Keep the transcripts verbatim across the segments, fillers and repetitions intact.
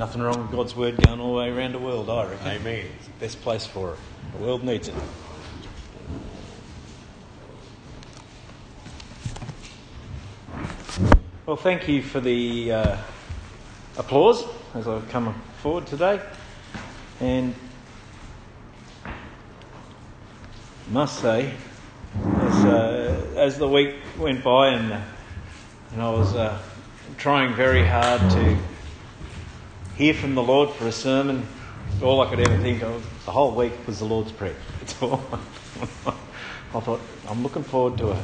Nothing wrong with God's word going all the way around the world, I reckon. Amen. It's the best place for it. The world needs it. Well, thank you for the uh, applause as I've come forward today. And I must say, as, uh, as the week went by and, and I was uh, trying very hard to hear from the Lord for a sermon, all I could ever think of the whole week was the Lord's Prayer. That's all. I thought, I'm looking forward to a,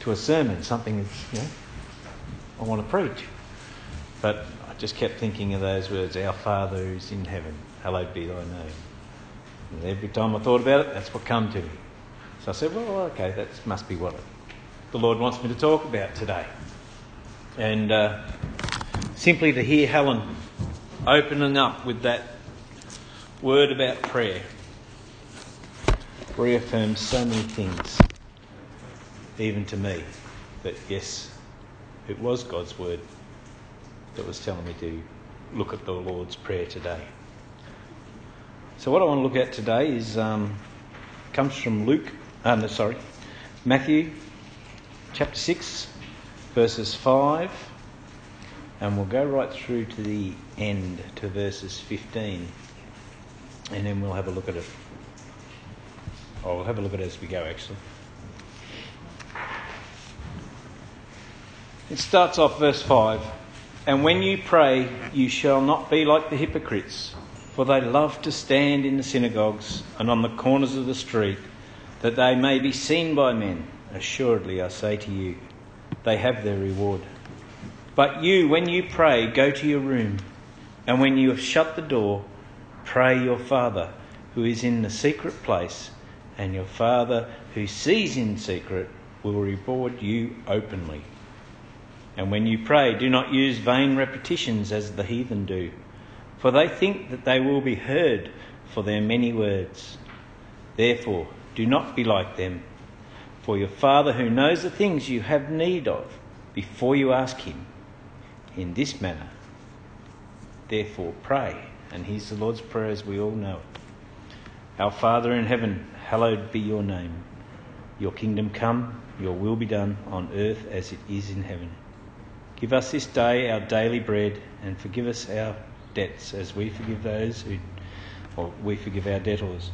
to a sermon, something that's, you know, I want to preach. But I just kept thinking of those words, Our Father who's in heaven, hallowed be thy name. And every time I thought about it, that's what came to me. So I said, well, okay, that must be what the Lord wants me to talk about today. And uh, simply to hear Helen opening up with that word about prayer reaffirms so many things, even to me, that yes, it was God's word that was telling me to look at the Lord's Prayer today. So what I want to look at today is um, comes from Luke, uh, no, sorry, Matthew chapter six, verses five, and we'll go right through to the end to verses fifteen, and then we'll have a look at it. Oh, we'll have a look at it as we go, actually. It starts off verse five. And when you pray, you shall not be like the hypocrites, for they love to stand in the synagogues and on the corners of the street, that they may be seen by men. Assuredly, I say to you, they have their reward. But you, when you pray, go to your room, and when you have shut the door, pray your Father, who is in the secret place, and your Father, who sees in secret, will reward you openly. And when you pray, do not use vain repetitions as the heathen do, for they think that they will be heard for their many words. Therefore, do not be like them, for your Father who knows the things you have need of before you ask him, in this manner, therefore pray. And here's the Lord's Prayer as we all know it. Our Father in heaven, hallowed be your name. Your kingdom come, your will be done on earth as it is in heaven. Give us this day our daily bread, and forgive us our debts as we forgive those who, or we forgive our debtors.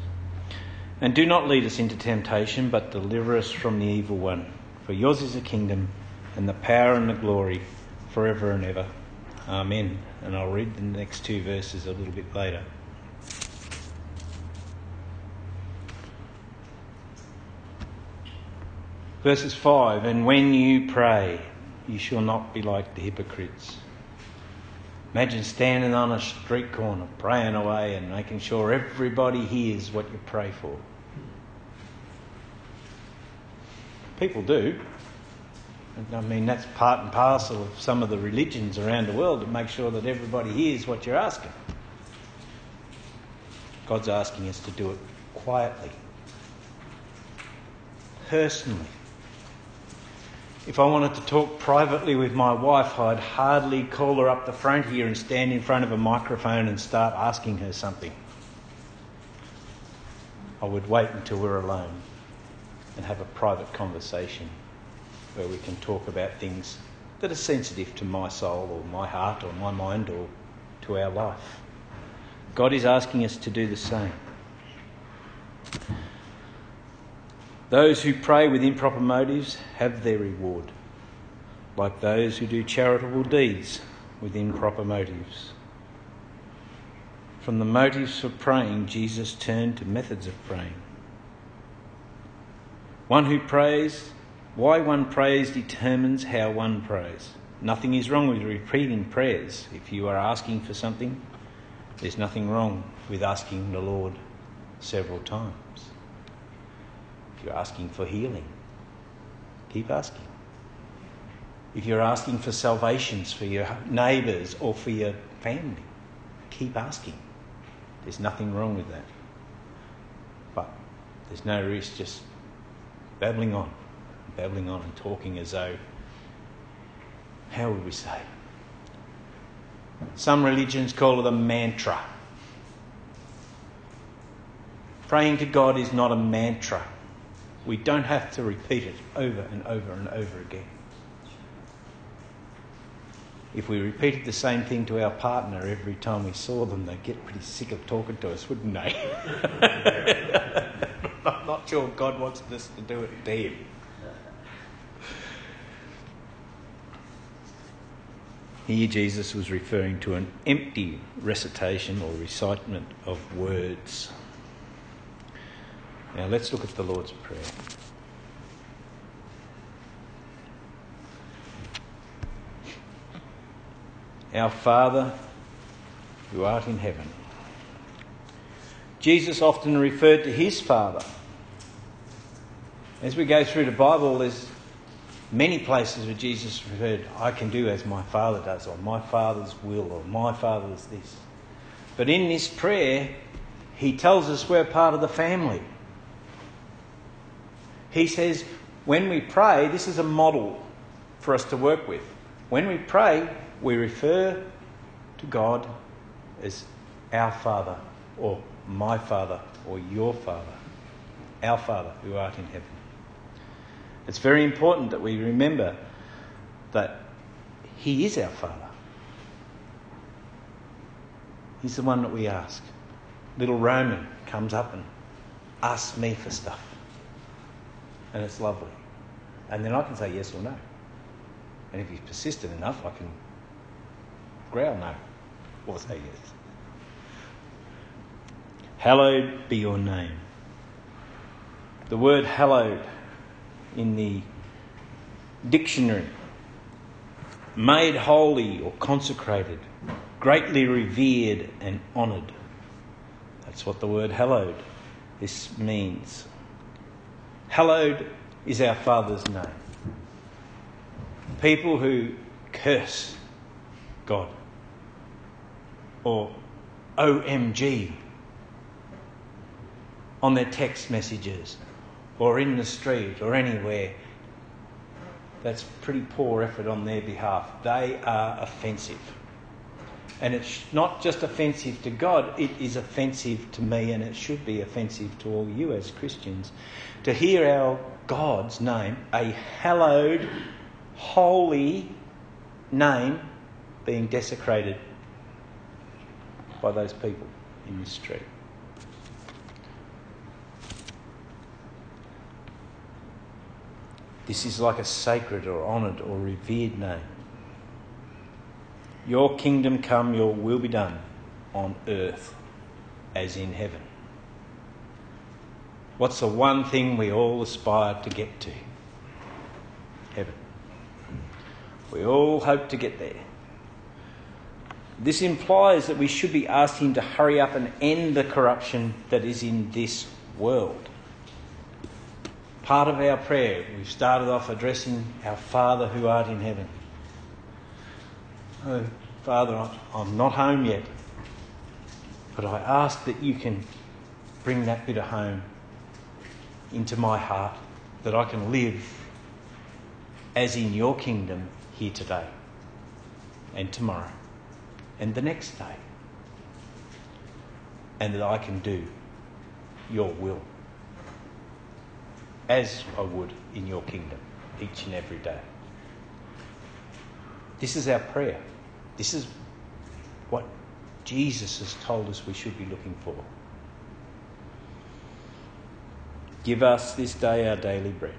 And do not lead us into temptation, but deliver us from the evil one. For yours is the kingdom, and the power and the glory, forever and ever. Amen. And I'll read the next two verses a little bit later. Verses five, and when you pray, you shall not be like the hypocrites. Imagine standing on a street corner, praying away and making sure everybody hears what you pray for. People do. I mean, that's part and parcel of some of the religions around the world, to make sure that everybody hears what you're asking. God's asking us to do it quietly, personally. If I wanted to talk privately with my wife, I'd hardly call her up the front here and stand in front of a microphone and start asking her something. I would wait until we're alone and have a private conversation where we can talk about things that are sensitive to my soul or my heart or my mind or to our life. God is asking us to do the same. Those who pray with improper motives have their reward, like those who do charitable deeds with improper motives. From the motives for praying, Jesus turned to methods of praying. One who prays, why one prays determines how one prays. Nothing is wrong with repeating prayers. If you are asking for something, there's nothing wrong with asking the Lord several times. If you're asking for healing, keep asking. If you're asking for salvations for your neighbours or for your family, keep asking. There's nothing wrong with that. But there's no risk just babbling on, babbling on and talking as though, how would we say? Some religions call it a mantra. Praying to God is not a mantra. We don't have to repeat it over and over and over again. If we repeated the same thing to our partner every time we saw them, they'd get pretty sick of talking to us, wouldn't they? I'm not sure God wants us to do it to him. Here Jesus was referring to an empty recitation or recitement of words. Now let's look at the Lord's Prayer. Our Father, who art in heaven. Jesus often referred to his Father. As we go through the Bible, there's many places where Jesus referred, I can do as my Father does, or my Father's will, or my Father's this. But in this prayer, he tells us we're part of the family. He says, when we pray, this is a model for us to work with. When we pray, we refer to God as our Father, or my Father, or your Father, our Father who art in heaven. It's very important that we remember that he is our Father. He's the one that we ask. Little Roman comes up and asks me for stuff. And it's lovely. And then I can say yes or no. And if he's persistent enough, I can growl no or say yes. Hallowed be your name. The word hallowed in the dictionary, made holy or consecrated, greatly revered and honoured. That's what the word hallowed this means. Hallowed is our Father's name. People who curse God or O M G on their text messages or in the street or anywhere, that's pretty poor effort on their behalf. They are offensive. And it's not just offensive to God, it is offensive to me, and it should be offensive to all you as Christians to hear our God's name, a hallowed, holy name, being desecrated by those people in the street. This is like a sacred or honoured or revered name. Your kingdom come, your will be done on earth as in heaven. What's the one thing we all aspire to get to? Heaven. We all hope to get there. This implies that we should be asking him to hurry up and end the corruption that is in this world. Part of our prayer, we've started off addressing our Father who art in heaven. Oh, Father, I'm not home yet, but I ask that you can bring that bit of home into my heart, that I can live as in your kingdom here today and tomorrow and the next day, and that I can do your will as I would in your kingdom each and every day. This is our prayer. This is what Jesus has told us we should be looking for. Give us this day our daily bread.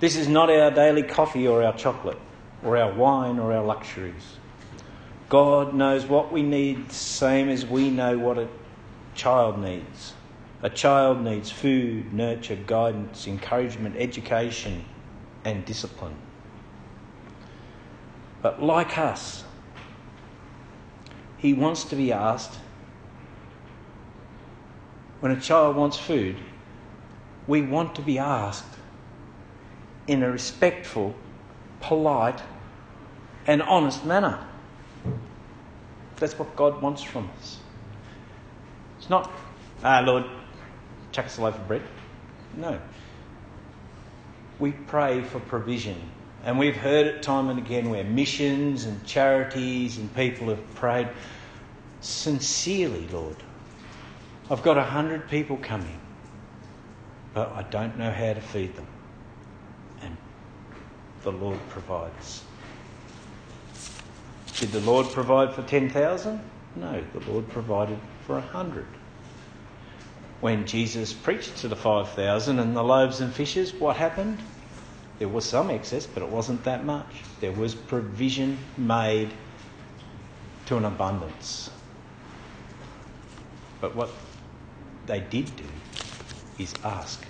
This is not our daily coffee or our chocolate or our wine or our luxuries. God knows what we need, same as we know what a child needs. A child needs food, nurture, guidance, encouragement, education, and discipline. But like us, he wants to be asked, when a child wants food, we want to be asked in a respectful, polite, and honest manner. That's what God wants from us. It's not, ah, Lord, chuck us a loaf of bread. No. We pray for provision And we've heard it time and again where missions and charities and people have prayed, sincerely, Lord, I've got a hundred people coming, but I don't know how to feed them. And the Lord provides. Did the Lord provide for ten thousand? No, the Lord provided for a hundred. When Jesus preached to the five thousand and the loaves and fishes, what happened? There was some excess, but it wasn't that much. There was provision made to an abundance. But what they did do is ask.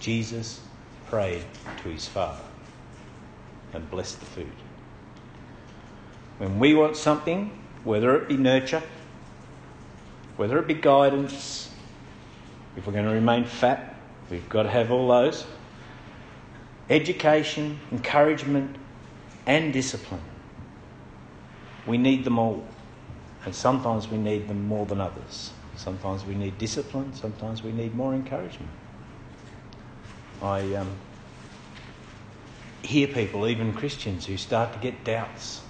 Jesus prayed to his Father and blessed the food. When we want something, whether it be nurture, whether it be guidance, if we're going to remain fat, we've got to have all those. Education, encouragement and discipline. We need them all. And sometimes we need them more than others. Sometimes we need discipline, sometimes we need more encouragement. I um, hear people, even Christians, who start to get doubts.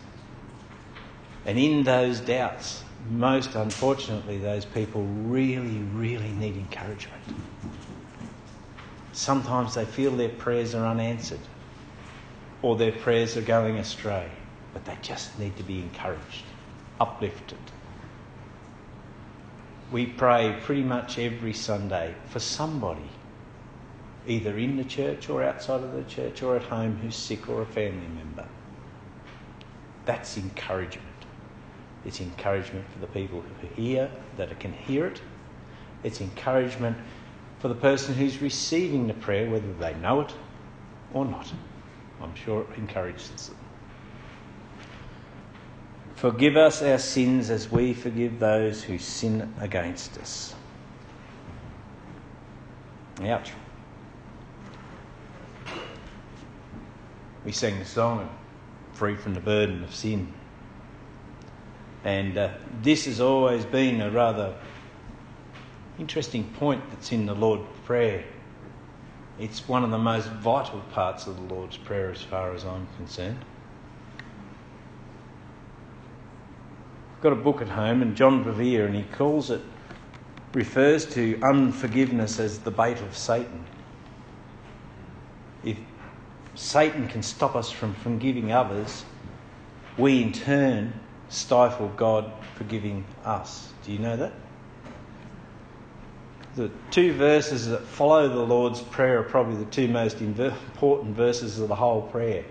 And in those doubts, most unfortunately, those people really, really need encouragement. Sometimes they feel their prayers are unanswered or their prayers are going astray, but they just need to be encouraged, uplifted. We pray pretty much every Sunday for somebody, either in the church or outside of the church or at home, who's sick or a family member. That's encouragement. It's encouragement for the people who are here, that can hear it. It's encouragement for the person who's receiving the prayer, whether they know it or not. I'm sure it encourages them. Forgive us our sins as we forgive those who sin against us. Ouch. We sang the song, Free from the Burden of Sin. And uh, this has always been a rather interesting point that's in the Lord's Prayer. It's one of the most vital parts of the Lord's Prayer as far as I'm concerned. I've got a book at home, and John Bevere, and he calls it, refers to unforgiveness as the bait of Satan. If Satan can stop us from forgiving others, we in turn stifle God forgiving us. Do you know that? The two verses that follow the Lord's Prayer are probably the two most important verses of the whole prayer.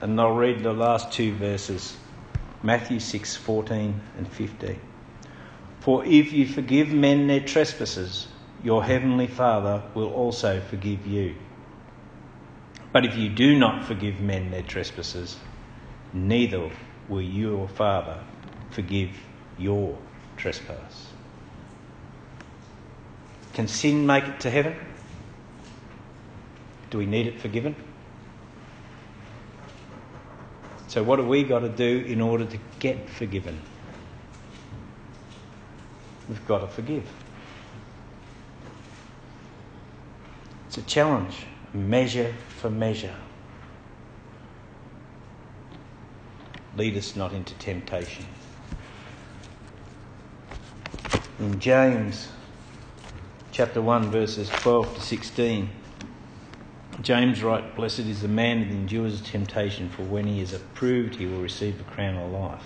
And I'll read the last two verses, Matthew six fourteen and fifteen. For if you forgive men their trespasses, your heavenly Father will also forgive you. But if you do not forgive men their trespasses, neither will your Father forgive your trespass. Can sin make it to heaven? Do we need it forgiven? So what have we got to do in order to get forgiven? We've got to forgive. It's a challenge, measure for measure. Lead us not into temptation. In James chapter one, verses twelve to sixteen, James writes, Blessed is the man that endures temptation, for when he is approved, he will receive a crown of life,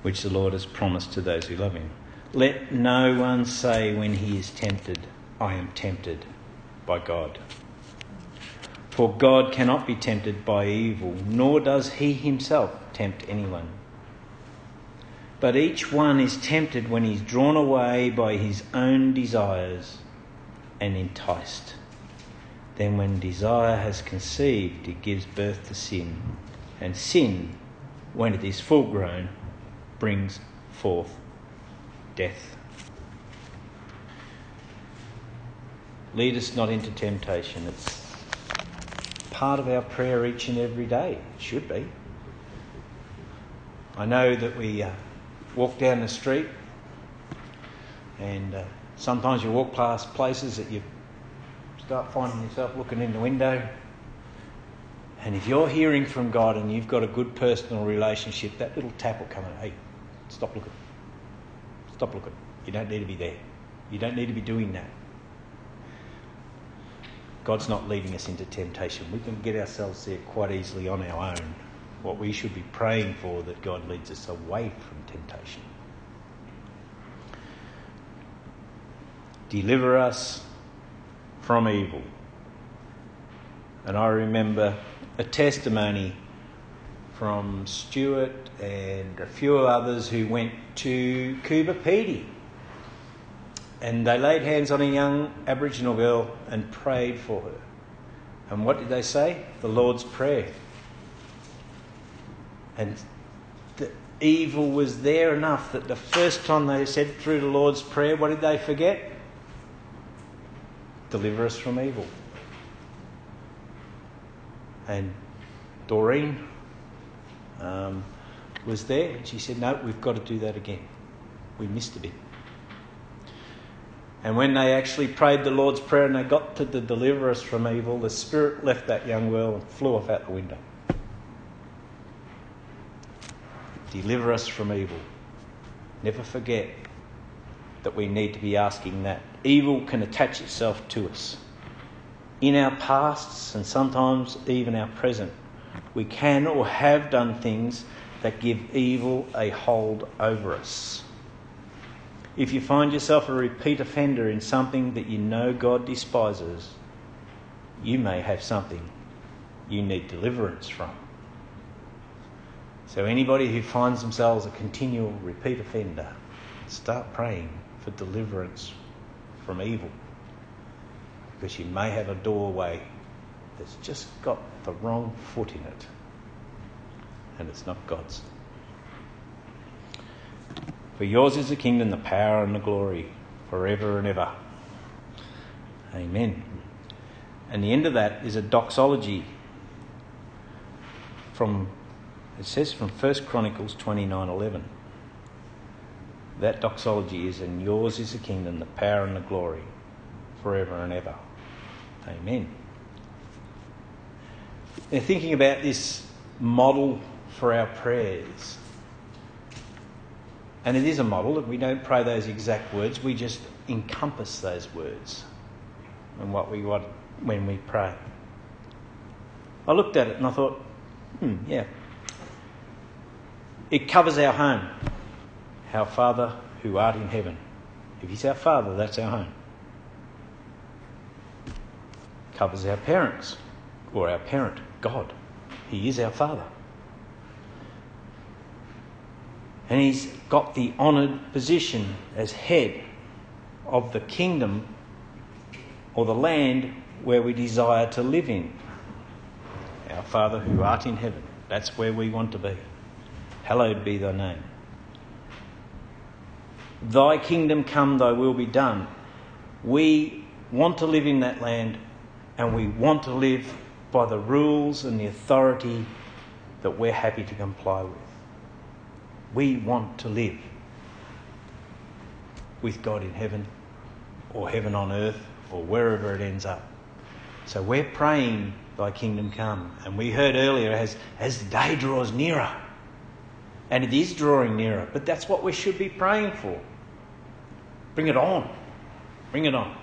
which the Lord has promised to those who love him. Let no one say when he is tempted, I am tempted by God. For God cannot be tempted by evil, nor does he himself tempt anyone. But each one is tempted when he is drawn away by his own desires and enticed. Then when desire has conceived, it gives birth to sin. And sin, when it is full grown, brings forth death. Lead us not into temptation. It's part of our prayer each and every day. It should be. I know that we uh, walk down the street, and uh, sometimes you walk past places that you start finding yourself looking in the window. And if you're hearing from God and you've got a good personal relationship, that little tap will come in. Hey, stop looking. Stop looking. You don't need to be there. You don't need to be doing that. God's not leading us into temptation. We can get ourselves there quite easily on our own. What we should be praying for, that God leads us away from temptation. Deliver us from evil. And I remember a testimony from Stuart and a few others who went to Coober Pedy. And they laid hands on a young Aboriginal girl and prayed for her. And what did they say? The Lord's Prayer. And the evil was there enough that the first time they said through the Lord's Prayer, what did they forget? Deliver us from evil. And Doreen um, was there, and she said, no, we've got to do that again. We missed a bit. And when they actually prayed the Lord's Prayer and they got to the deliver us from evil, the Spirit left that young girl and flew off out the window. Deliver us from evil. Never forget that we need to be asking that. Evil can attach itself to us. In our pasts and sometimes even our present, we can or have done things that give evil a hold over us. If you find yourself a repeat offender in something that you know God despises, you may have something you need deliverance from. So anybody who finds themselves a continual repeat offender, start praying for deliverance from evil, because you may have a doorway that's just got the wrong foot in it, and it's not God's. For yours is the kingdom, the power and the glory, forever and ever. Amen. And the end of that is a doxology from, it says from First Chronicles twenty-nine eleven. That doxology is, and yours is the kingdom, the power and the glory, forever and ever. Amen. Now, thinking about this model for our prayers, and it is a model that we don't pray those exact words, we just encompass those words and what we want when we pray. I looked at it and I thought, hmm, yeah. It covers our home. Our Father who art in heaven. If he's our Father, that's our home. Covers our parents, or our parent, God. He is our Father. And he's got the honoured position as head of the kingdom or the land where we desire to live in. Our Father who art in heaven. That's where we want to be. Hallowed be thy name. Thy kingdom come, thy will be done. We want to live in that land, and we want to live by the rules and the authority that we're happy to comply with. We want to live with God in heaven, or heaven on earth, or wherever it ends up. So we're praying, thy kingdom come. And we heard earlier, as, as the day draws nearer, and it is drawing nearer, but that's what we should be praying for. Bring it on. Bring it on.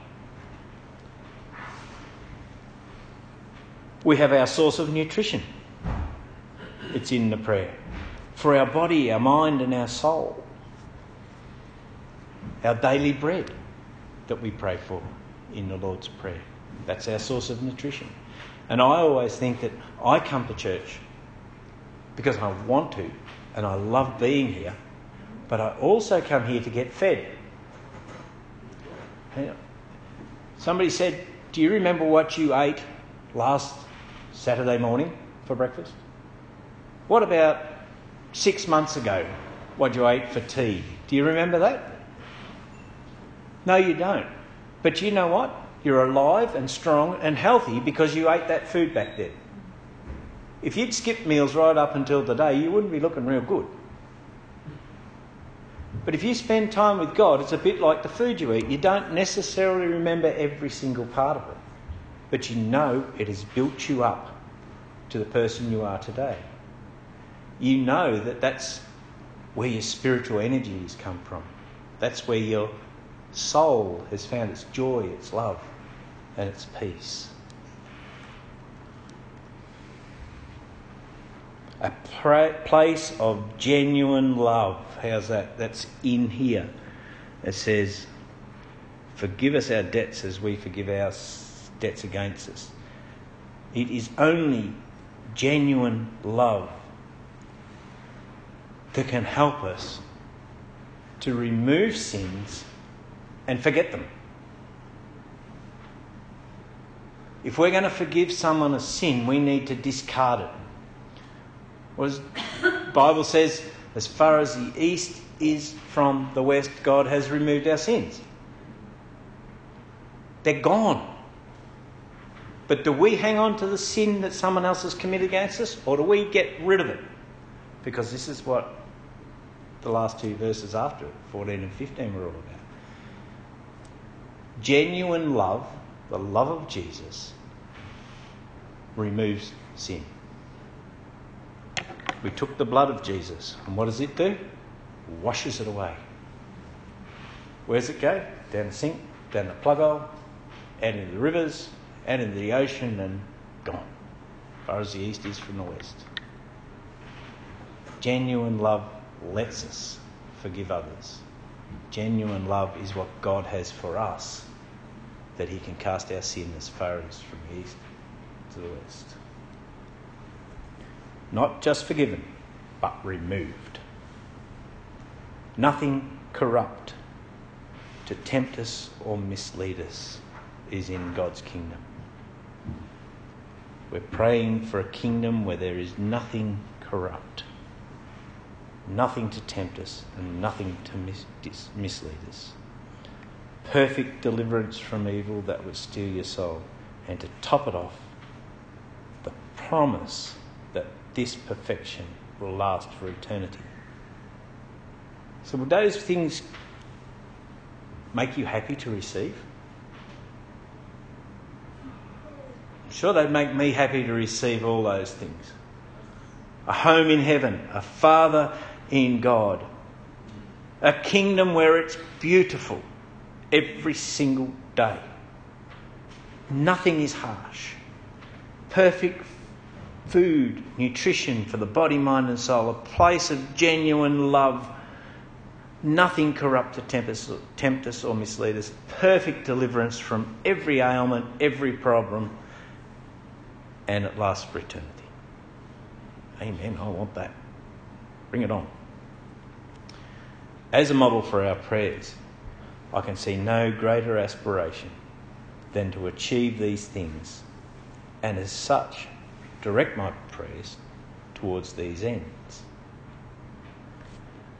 We have our source of nutrition. It's in the prayer. For our body, our mind and our soul. Our daily bread that we pray for in the Lord's Prayer. That's our source of nutrition. And I always think that I come to church because I want to. And I love being here, but I also come here to get fed. Somebody said, do you remember what you ate last Saturday morning for breakfast? What about six months ago, what you ate for tea? Do you remember that? No, you don't. But you know what? You're alive and strong and healthy because you ate that food back then. If you'd skipped meals right up until today, you wouldn't be looking real good. But if you spend time with God, it's a bit like the food you eat. You don't necessarily remember every single part of it. but you know it has built you up to the person you are today. You know that that's where your spiritual energy has come from. That's where your soul has found its joy, its love, and its peace. A pra- place of genuine love. How's that? That's in here. It says, forgive us our debts as we forgive our debts against us. It is only genuine love that can help us to remove sins and forget them. If we're going to forgive someone a sin, we need to discard it. Well, the Bible says, as far as the east is from the west, God has removed our sins. They're gone. But do we hang on to the sin that someone else has committed against us, or do we get rid of it? Because this is what the last two verses after it, fourteen and fifteen, were all about. Genuine love, the love of Jesus, removes sin. We took the blood of Jesus, and what does it do? Washes it away. Where does it go? Down the sink, down the plug hole, out into the rivers, out into the ocean, and gone. As far as the east is from the west. Genuine love lets us forgive others. Genuine love is what God has for us, that He can cast our sin as far as from the east to the west. Not just forgiven, but removed. Nothing corrupt to tempt us or mislead us is in God's kingdom. We're praying for a kingdom where there is nothing corrupt, nothing to tempt us, and nothing to mis- dis- mislead us. Perfect deliverance from evil that would steal your soul. And to top it off, the promise that this perfection will last for eternity. So would those things make you happy to receive? I'm sure they'd make me happy to receive all those things. A home in heaven, a father in God, a kingdom where it's beautiful every single day. Nothing is harsh. Perfect food, nutrition for the body, mind and soul, a place of genuine love. Nothing corrupt to tempt us, tempt us or mislead us. Perfect deliverance from every ailment, every problem, and it lasts for eternity. Amen, I want that. Bring it on. As a model for our prayers, I can see no greater aspiration than to achieve these things, and as such, direct my prayers towards these ends.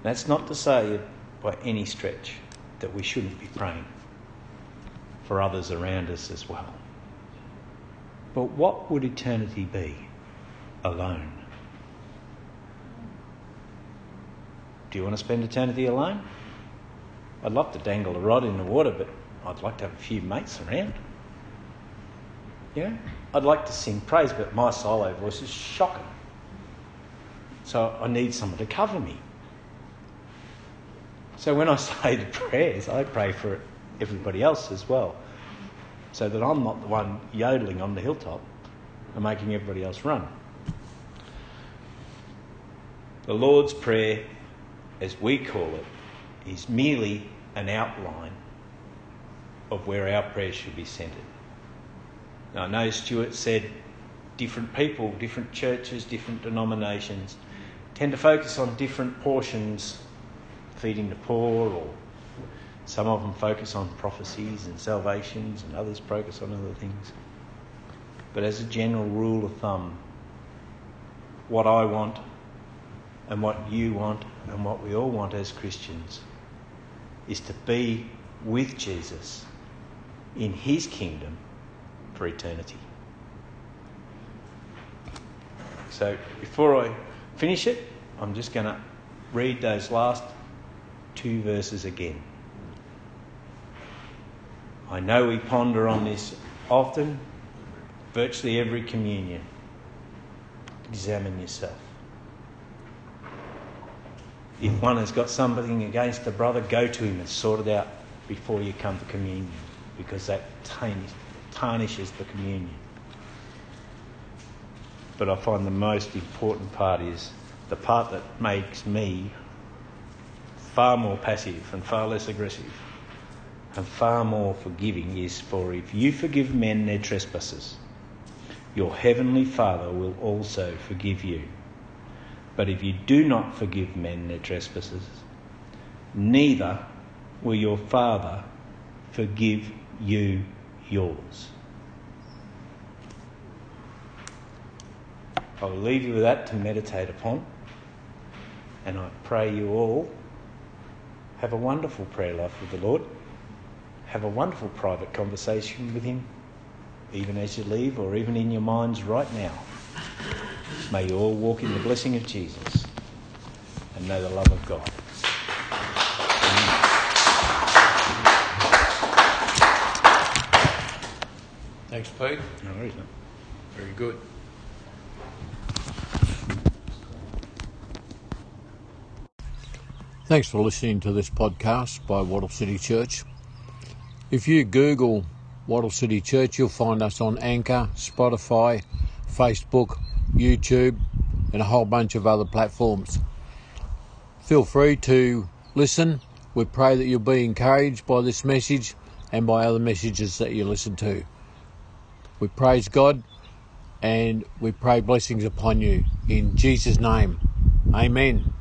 That's not to say by any stretch that we shouldn't be praying for others around us as well. But what would eternity be alone? Do you want to spend eternity alone? I'd love to dangle a rod in the water, but I'd like to have a few mates around. Yeah? I'd like to sing praise, but my solo voice is shocking. So I need someone to cover me. So when I say the prayers, I pray for everybody else as well, so that I'm not the one yodeling on the hilltop and making everybody else run. The Lord's Prayer, as we call it, is merely an outline of where our prayers should be centred. Now, I know Stuart said different people, different churches, different denominations tend to focus on different portions, feeding the poor, or some of them focus on prophecies and salvations, and others focus on other things. But as a general rule of thumb, what I want and what you want and what we all want as Christians is to be with Jesus in His kingdom for eternity. So before I finish it, I'm just going to read those last two verses again. I know we ponder on this often, virtually every communion. Examine yourself. If one has got something against a brother, go to him and sort it out before you come to communion, because that tarnishes the communion. But I find the most important part is the part that makes me far more passive and far less aggressive and far more forgiving is, for if you forgive men their trespasses, your heavenly Father will also forgive you. But if you do not forgive men their trespasses, neither will your Father forgive you yours. I will leave you with that to meditate upon. And I pray you all have a wonderful prayer life with the Lord. Have a wonderful private conversation with him, even as you leave or even in your minds right now. May you all walk in the blessing of Jesus and know the love of God. Thanks, Pete. No worries, mate. Very good. Thanks for listening to this podcast by Waddle City Church. If you Google Waddle City Church, you'll find us on Anchor, Spotify, Facebook, YouTube, and a whole bunch of other platforms. Feel free to listen. We pray that you'll be encouraged by this message and by other messages that you listen to. We praise God and we pray blessings upon you. In Jesus' name, amen.